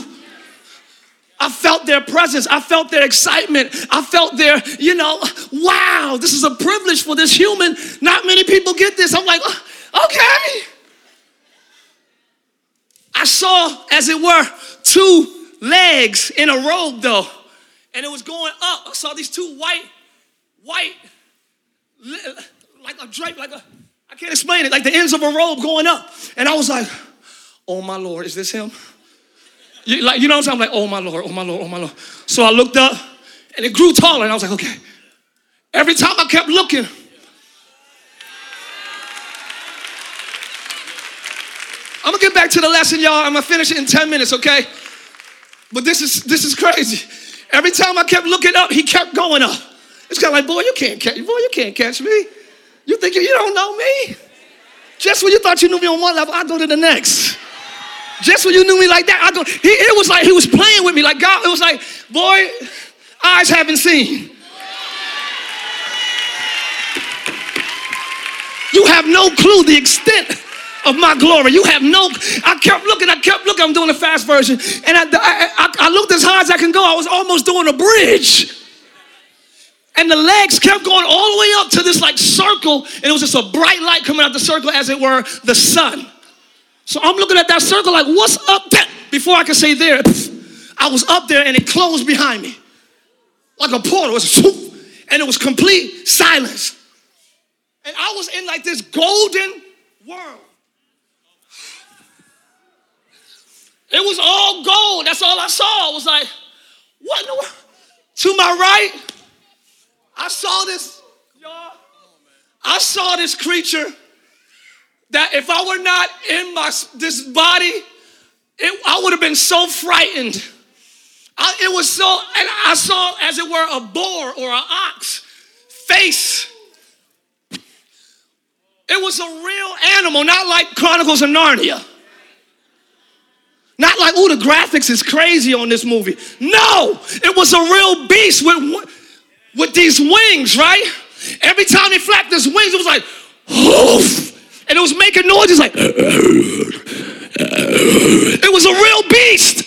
I felt their presence. I felt their excitement. I felt their, you know, wow, this is a privilege for this human. Not many people get this. I'm like, okay. I saw, as it were, two legs in a robe, though. And it was going up. I saw these two white, white, like a drape, like a, I can't explain it, like the ends of a robe going up. And I was like, oh, my Lord, is this him? You, like, you know what I'm saying? I'm like, oh, my Lord, oh, my Lord, oh, my Lord. So I looked up, and it grew taller, and I was like, okay. Every time I kept looking, I'm going to get back to the lesson, y'all. I'm going to finish it in ten minutes, okay? But this is this is crazy. Every time I kept looking up, he kept going up. It's kind of like, boy, you can't catch boy, you can't catch me. You think you, you don't know me? Just when you thought you knew me on one level, I go to the next. Just when you knew me like that, I go. He, it was like he was playing with me. Like God, it was like, boy, eyes haven't seen. You have no clue the extent of my glory. You have no. I kept looking. I kept looking. I'm doing a fast version, and I, I, I looked as high as I can go. I was almost doing a bridge, and the legs kept going all the way up to this like circle, and it was just a bright light coming out the circle, as it were, the sun. So I'm looking at that circle like, what's up there? Before I could say there, I was up there and it closed behind me. Like a portal. And it was complete silence. And I was in like this golden world. It was all gold. That's all I saw. I was like, what in the world? To my right, I saw this, y'all. I saw this creature. That if I were not in my this body, it, I would have been so frightened. I, it was so, and I saw, as it were, a boar or an ox face. It was a real animal, not like Chronicles of Narnia. Not like, ooh, the graphics is crazy on this movie. No, it was a real beast with, with these wings, right? Every time he flapped his wings, it was like, oof. And it was making noises like, it was a real beast.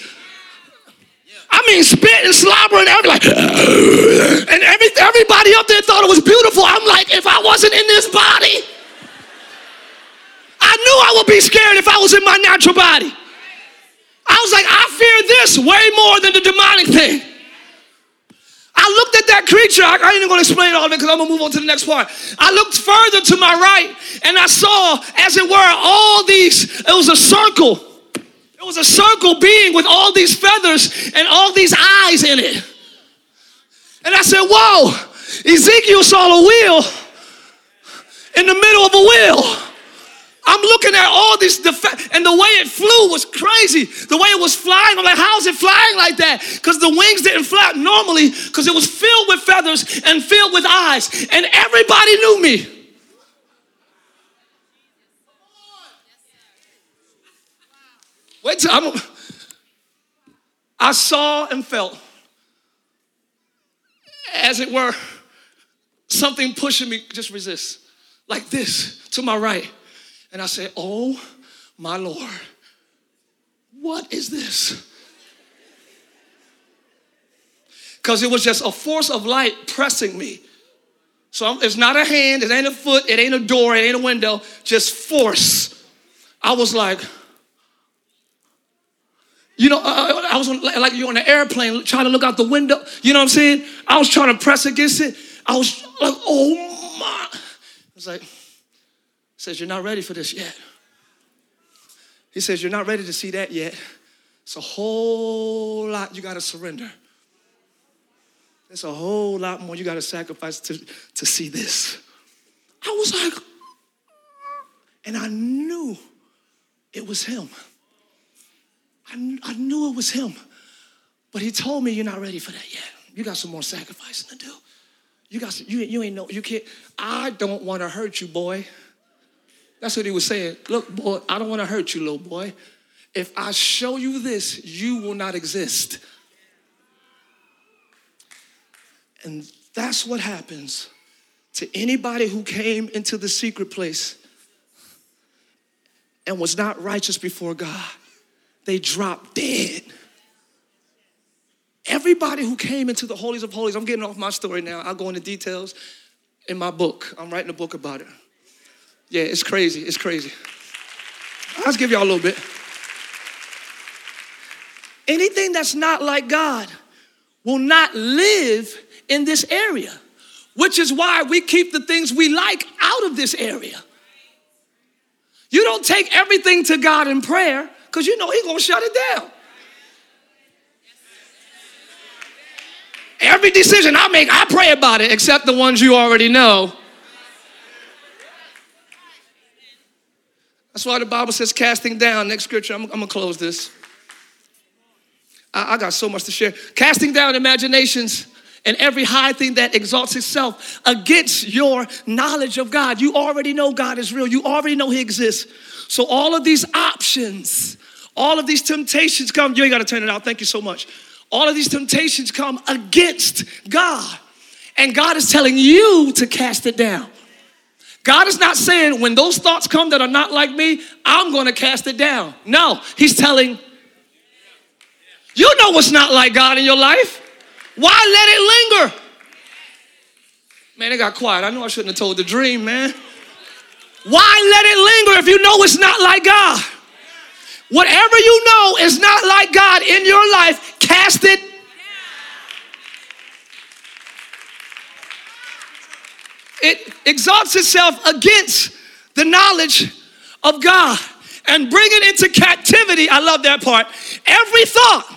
I mean, spit and slobber and everything. Like, and every, everybody up there thought it was beautiful. I'm like, if I wasn't in this body, I knew I would be scared if I was in my natural body. I was like, I fear this way more than the demonic thing. I looked at that creature. I, I ain't even going to explain all of it because I'm going to move on to the next part. I looked further to my right and I saw, as it were, all these, it was a circle. It was a circle being with all these feathers and all these eyes in it. And I said, whoa, Ezekiel saw a wheel in the middle of a wheel. I'm looking at all this, def- and the way it flew was crazy. The way it was flying, I'm like, how is it flying like that? Because the wings didn't flap normally, because it was filled with feathers and filled with eyes. And everybody knew me. Wait till I'm... I saw and felt, as it were, something pushing me, just resist, like this, to my right. And I said, oh, my Lord, what is this? Because it was just a force of light pressing me. So I'm, it's not a hand, it ain't a foot, it ain't a door, it ain't a window, just force. I was like, you know, I, I was on, like you're on an airplane trying to look out the window. You know what I'm saying? I was trying to press against it. I was like, oh, my. I was like. He says, you're not ready for this yet. He says, you're not ready to see that yet. It's a whole lot you got to surrender. There's a whole lot more you got to sacrifice to, to see this. I was like, and I knew it was him. I, I knew it was him. But he told me, you're not ready for that yet. You got some more sacrificing to do. You got some, you, you ain't no, you can't, I don't want to hurt you, boy. That's what he was saying. Look, boy, I don't want to hurt you, little boy. If I show you this, you will not exist. And that's what happens to anybody who came into the secret place and was not righteous before God. They dropped dead. Everybody who came into the holies of holies, I'm getting off my story now. I'll go into details in my book. I'm writing a book about it. Yeah, it's crazy. It's crazy. I'll just give y'all a little bit. Anything that's not like God will not live in this area, which is why we keep the things we like out of this area. You don't take everything to God in prayer because you know He's going to shut it down. Every decision I make, I pray about it, except the ones you already know. That's why the Bible says casting down. Next scripture, I'm, I'm going to close this. I, I got so much to share. Casting down imaginations and every high thing that exalts itself against your knowledge of God. You already know God is real. You already know He exists. So all of these options, all of these temptations come. You ain't got to turn it out. Thank you so much. All of these temptations come against God. And God is telling you to cast it down. God is not saying when those thoughts come that are not like me, I'm going to cast it down. No, He's telling, you know what's not like God in your life. Why let it linger? Man, it got quiet. I know I shouldn't have told the dream, man. Why let it linger if you know it's not like God? Whatever you know is not like God in your life, cast it. It exalts itself against the knowledge of God and bring it into captivity. I love that part. Every thought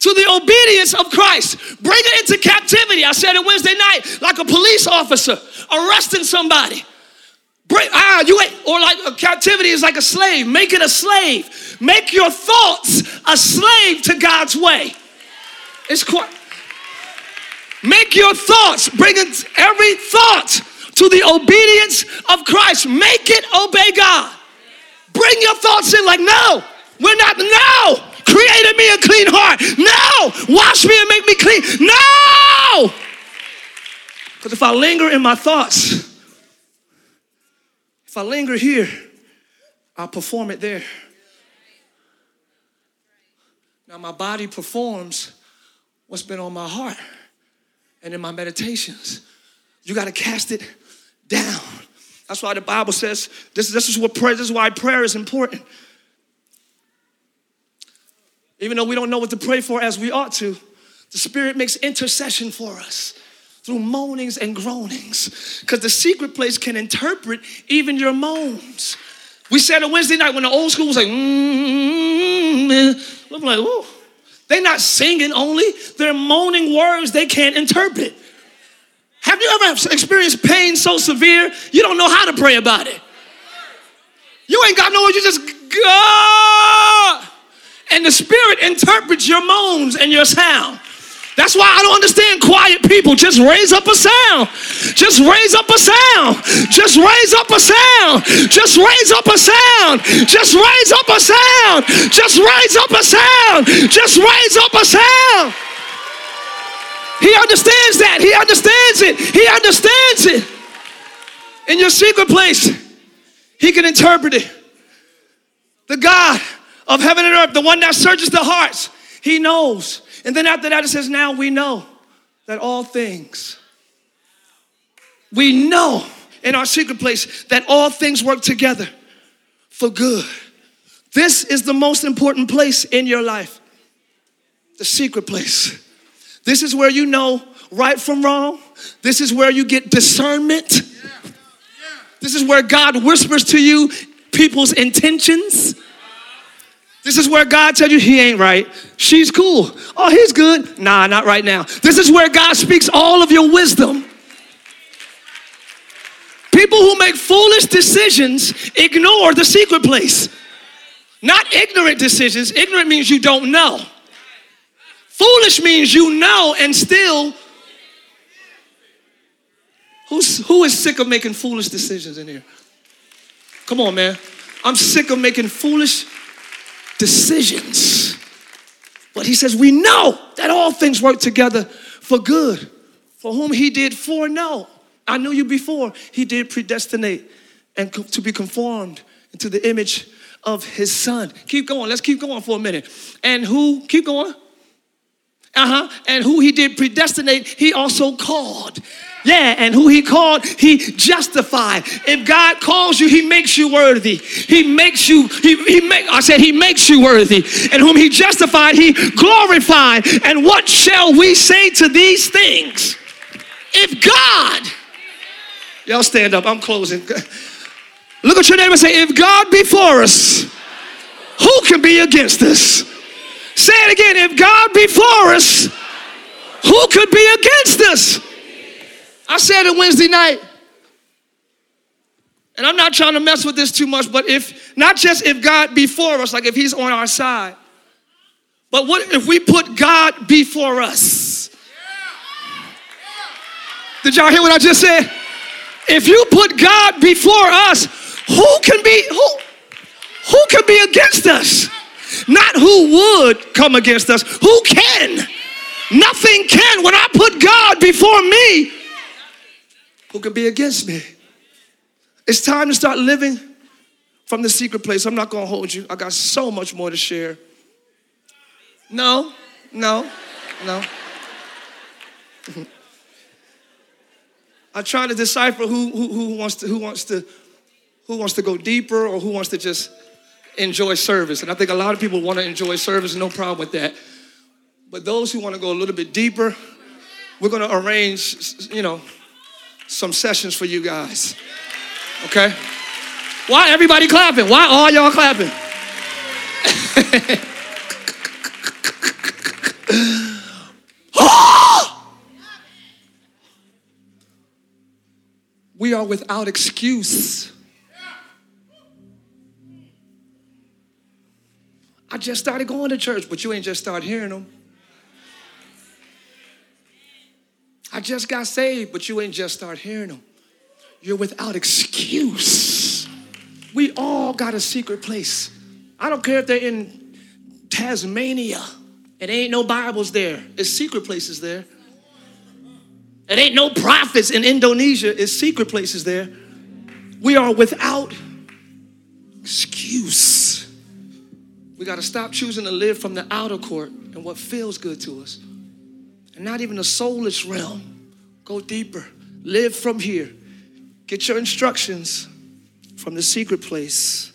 to the obedience of Christ. Bring it into captivity. I said it Wednesday night, like a police officer arresting somebody. Bring, ah, you ain't, or like a captivity is like a slave. Make it a slave. Make your thoughts a slave to God's way. It's quite. Make your thoughts. Bring it, every thought to the obedience of Christ. Make it obey God. Bring your thoughts in like, no, we're not. No, created me a clean heart. No, wash me and make me clean. No, because if I linger in my thoughts. If I linger here, I'll perform it there. Now my body performs what's been on my heart and in my meditations. You got to cast it down. That's why the Bible says this, this is what prayer, this is why prayer is important. Even though we don't know what to pray for as we ought to, the Spirit makes intercession for us through moanings and groanings, because the secret place can interpret even your moans. We said on Wednesday night when the old school was like, mm-hmm, I'm like, whoa. They're not singing only, they're moaning words they can't interpret. Have you ever experienced pain so severe you don't know how to pray about it? You ain't got no way, you just go. And the Spirit interprets your moans and your sound. That's why I don't understand quiet people. Just raise up a sound. Just raise up a sound. Just raise up a sound. Just raise up a sound. Just raise up a sound. Just raise up a sound. Just raise up a sound. He understands that. He understands it. He understands it. In your secret place, He can interpret it. The God of heaven and earth, the one that searches the hearts, He knows. And then after that, it says, now we know that all things, we know in our secret place that all things work together for good. This is the most important place in your life, the secret place. This is where you know right from wrong. This is where you get discernment. This is where God whispers to you people's intentions. This is where God tells you he ain't right. She's cool. Oh, he's good. Nah, not right now. This is where God speaks all of your wisdom. People who make foolish decisions ignore the secret place. Not ignorant decisions. Ignorant means you don't know. Foolish means you know and still. Who's, who is sick of making foolish decisions in here? Come on, man. I'm sick of making foolish decisions. Decisions. But he says, we know that all things work together for good For whom he did foreknow. I knew you before. He did predestinate and co- to be conformed into the image of his son. Keep going. Let's keep going for a minute. And who, keep going. Uh-huh. And who he did predestinate, he also called. Yeah, and who he called, he justified. If God calls you, he makes you worthy. He makes you, he, he make, I said he makes you worthy. And whom he justified, he glorified. And what shall we say to these things? If God, y'all stand up, I'm closing. Look at your neighbor and say, if God be for us, who can be against us? Say it again, if God be for us, who could be against us? I said it Wednesday night, and I'm not trying to mess with this too much, but if, not just if God be for us, like if he's on our side, but what if we put God before us? Did y'all hear what I just said? If you put God before us, who can be, who, who can be against us? Not who would come against us. Who can? Nothing can. When I put God before me, who can be against me? It's time to start living from the secret place. I'm not going to hold you. I got so much more to share. No, no, no. I try to decipher who, who who wants to who wants to who wants to go deeper or who wants to just enjoy service. And I think a lot of people want to enjoy service, no problem with that. But those who want to go a little bit deeper, we're going to arrange, you know, some sessions for you guys. Okay? Why everybody clapping? Why all y'all clapping? We are without excuse. I just started going to church, but you ain't just started hearing them. I just got saved, but you ain't just started hearing them. You're without excuse. We all got a secret place. I don't care if they're in Tasmania. It ain't no Bibles there. It's secret places there. It ain't no prophets in Indonesia. It's secret places there. We are without excuse. We got to stop choosing to live from the outer court and what feels good to us. And not even the soulless realm. Go deeper. Live from here. Get your instructions from the secret place.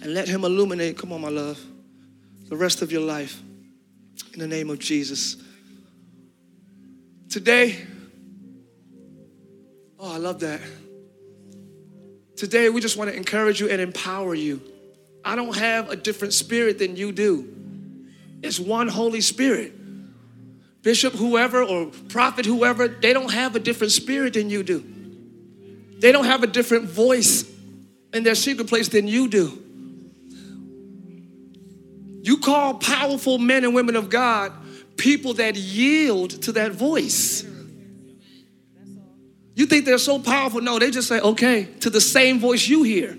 And let him illuminate, come on my love, the rest of your life. In the name of Jesus. Today, oh, I love that. Today, we just want to encourage you and empower you. I don't have a different spirit than you do. It's one Holy Spirit. Bishop whoever or prophet whoever, they don't have a different spirit than you do. They don't have a different voice in their secret place than you do. You call powerful men and women of God people that yield to that voice. You think they're so powerful? No, they just say, okay, to the same voice you hear.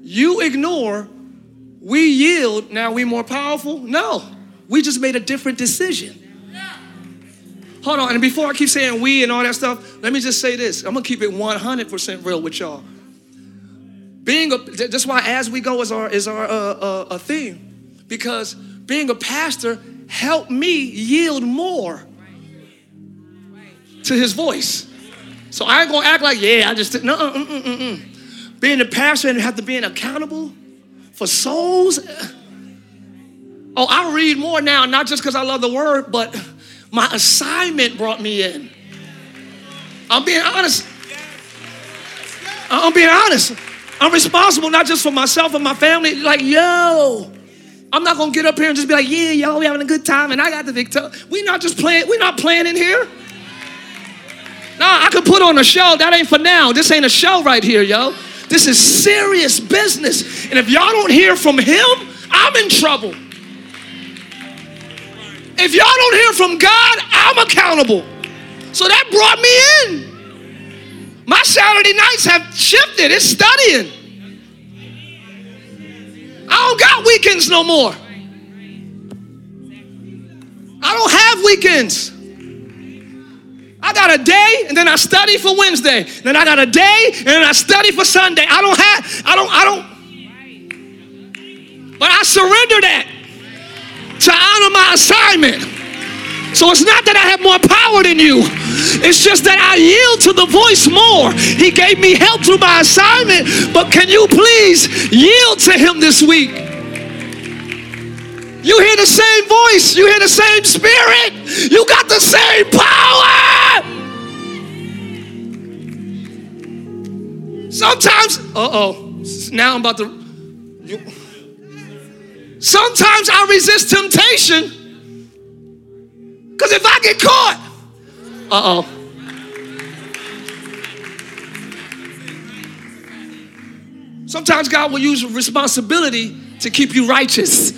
You ignore, we yield, now we more powerful? No, we just made a different decision. Yeah. Hold on, and before I keep saying we and all that stuff, let me just say this. I'm going to keep it one hundred percent real with y'all. Being a, that's why as we go is our, is our uh, uh, a theme, because being a pastor helped me yield more right. Right. to his voice. So I ain't going to act like, yeah, I just, no, mm mm mm mm. Being a pastor and have to be accountable for souls. Oh, I read more now, not just because I love the word, but my assignment brought me in. I'm being honest. I'm being honest. I'm responsible not just for myself and my family. Like, yo, I'm not going to get up here and just be like, yeah, y'all, we having a good time, and I got the victory. We're not just playing. We're not playing in here. Nah, I could put on a show. That ain't for now. This ain't a show right here, yo. This is serious business. And if y'all don't hear from him, I'm in trouble. If y'all don't hear from God, I'm accountable. So that brought me in. My Saturday nights have shifted. It's studying. I don't got weekends no more. I don't have weekends. I got a day and then I study for Wednesday. Then I got a day and then I study for Sunday. I don't have, I don't, I don't. But I surrender that to honor my assignment. So it's not that I have more power than you. It's just that I yield to the voice more. He gave me help through my assignment, but can you please yield to him this week? You hear the same voice. You hear the same spirit. You got the same power. Sometimes, uh-oh, now I'm about to. You, sometimes I resist temptation. Because if I get caught, uh-oh. Sometimes God will use responsibility to keep you righteous.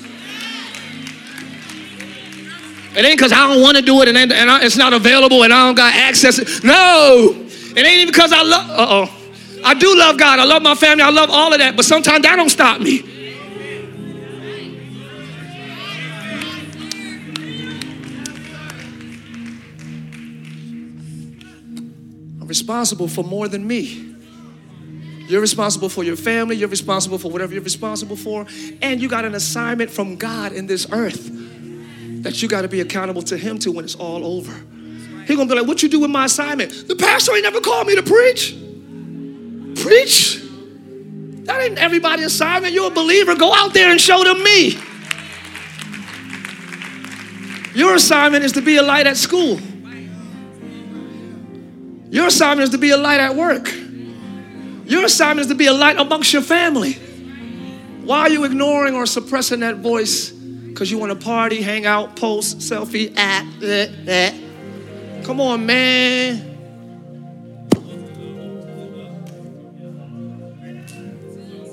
It ain't because I don't want to do it and, and I, it's not available and I don't got access. No, it ain't even because I love, uh-oh. I do love God. I love my family. I love all of that. But sometimes that don't stop me. Responsible for more than me. You're responsible for your family. You're responsible for whatever you're responsible for. And you got an assignment from God in this earth that you got to be accountable to him to when it's all over. He's going to be like, what you do with my assignment? The pastor ain't never called me to preach. Preach? That ain't everybody's assignment. You're a believer. Go out there and show them me. Your assignment is to be a light at school. Your assignment is to be a light at work. Your assignment is to be a light amongst your family. Why are you ignoring or suppressing that voice? Because you want to party, hang out, post, selfie, ah, eh, eh. Come on, man.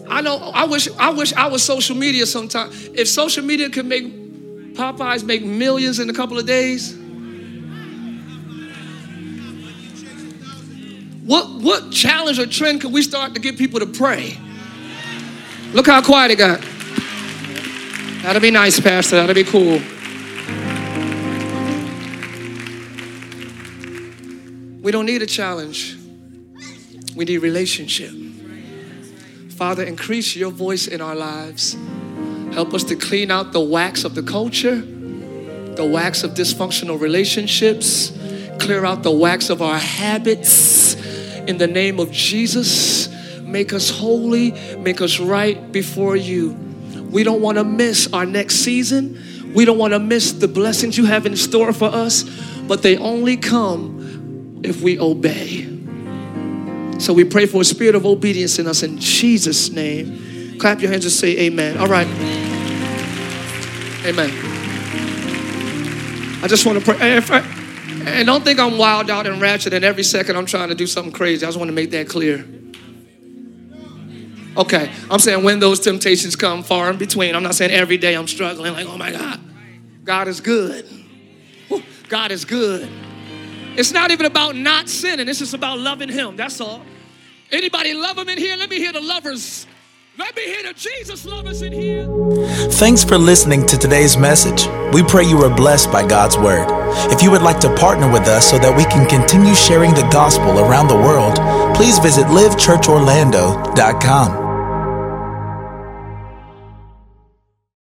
I know, I wish, I wish I was social media sometime. If social media could make Popeyes make millions in a couple of days, What what challenge or trend could we start to get people to pray? Look how quiet it got. That'll be nice, Pastor. That'll be cool. We don't need a challenge. We need relationship. Father, increase your voice in our lives. Help us to clean out the wax of the culture, the wax of dysfunctional relationships, clear out the wax of our habits. In the name of Jesus, make us holy, make us right before you. We don't want to miss our next season. We don't want to miss the blessings you have in store for us, but they only come if we obey. So we pray for a spirit of obedience in us in Jesus' name. Clap your hands and say amen. All right. Amen. I just want to pray. And don't think I'm wild out and ratchet and every second I'm trying to do something crazy. I just want to make that clear. Okay, I'm saying when those temptations come, far in between. I'm not saying every day I'm struggling like, oh my God, God is good. God is good. It's not even about not sinning. It's just about loving him. That's all. Anybody love him in here? Let me hear the lovers. Let me hear the Jesus lovers in here. Thanks for listening to today's message. We pray you were blessed by God's word. If you would like to partner with us so that we can continue sharing the gospel around the world, please visit live church orlando dot com.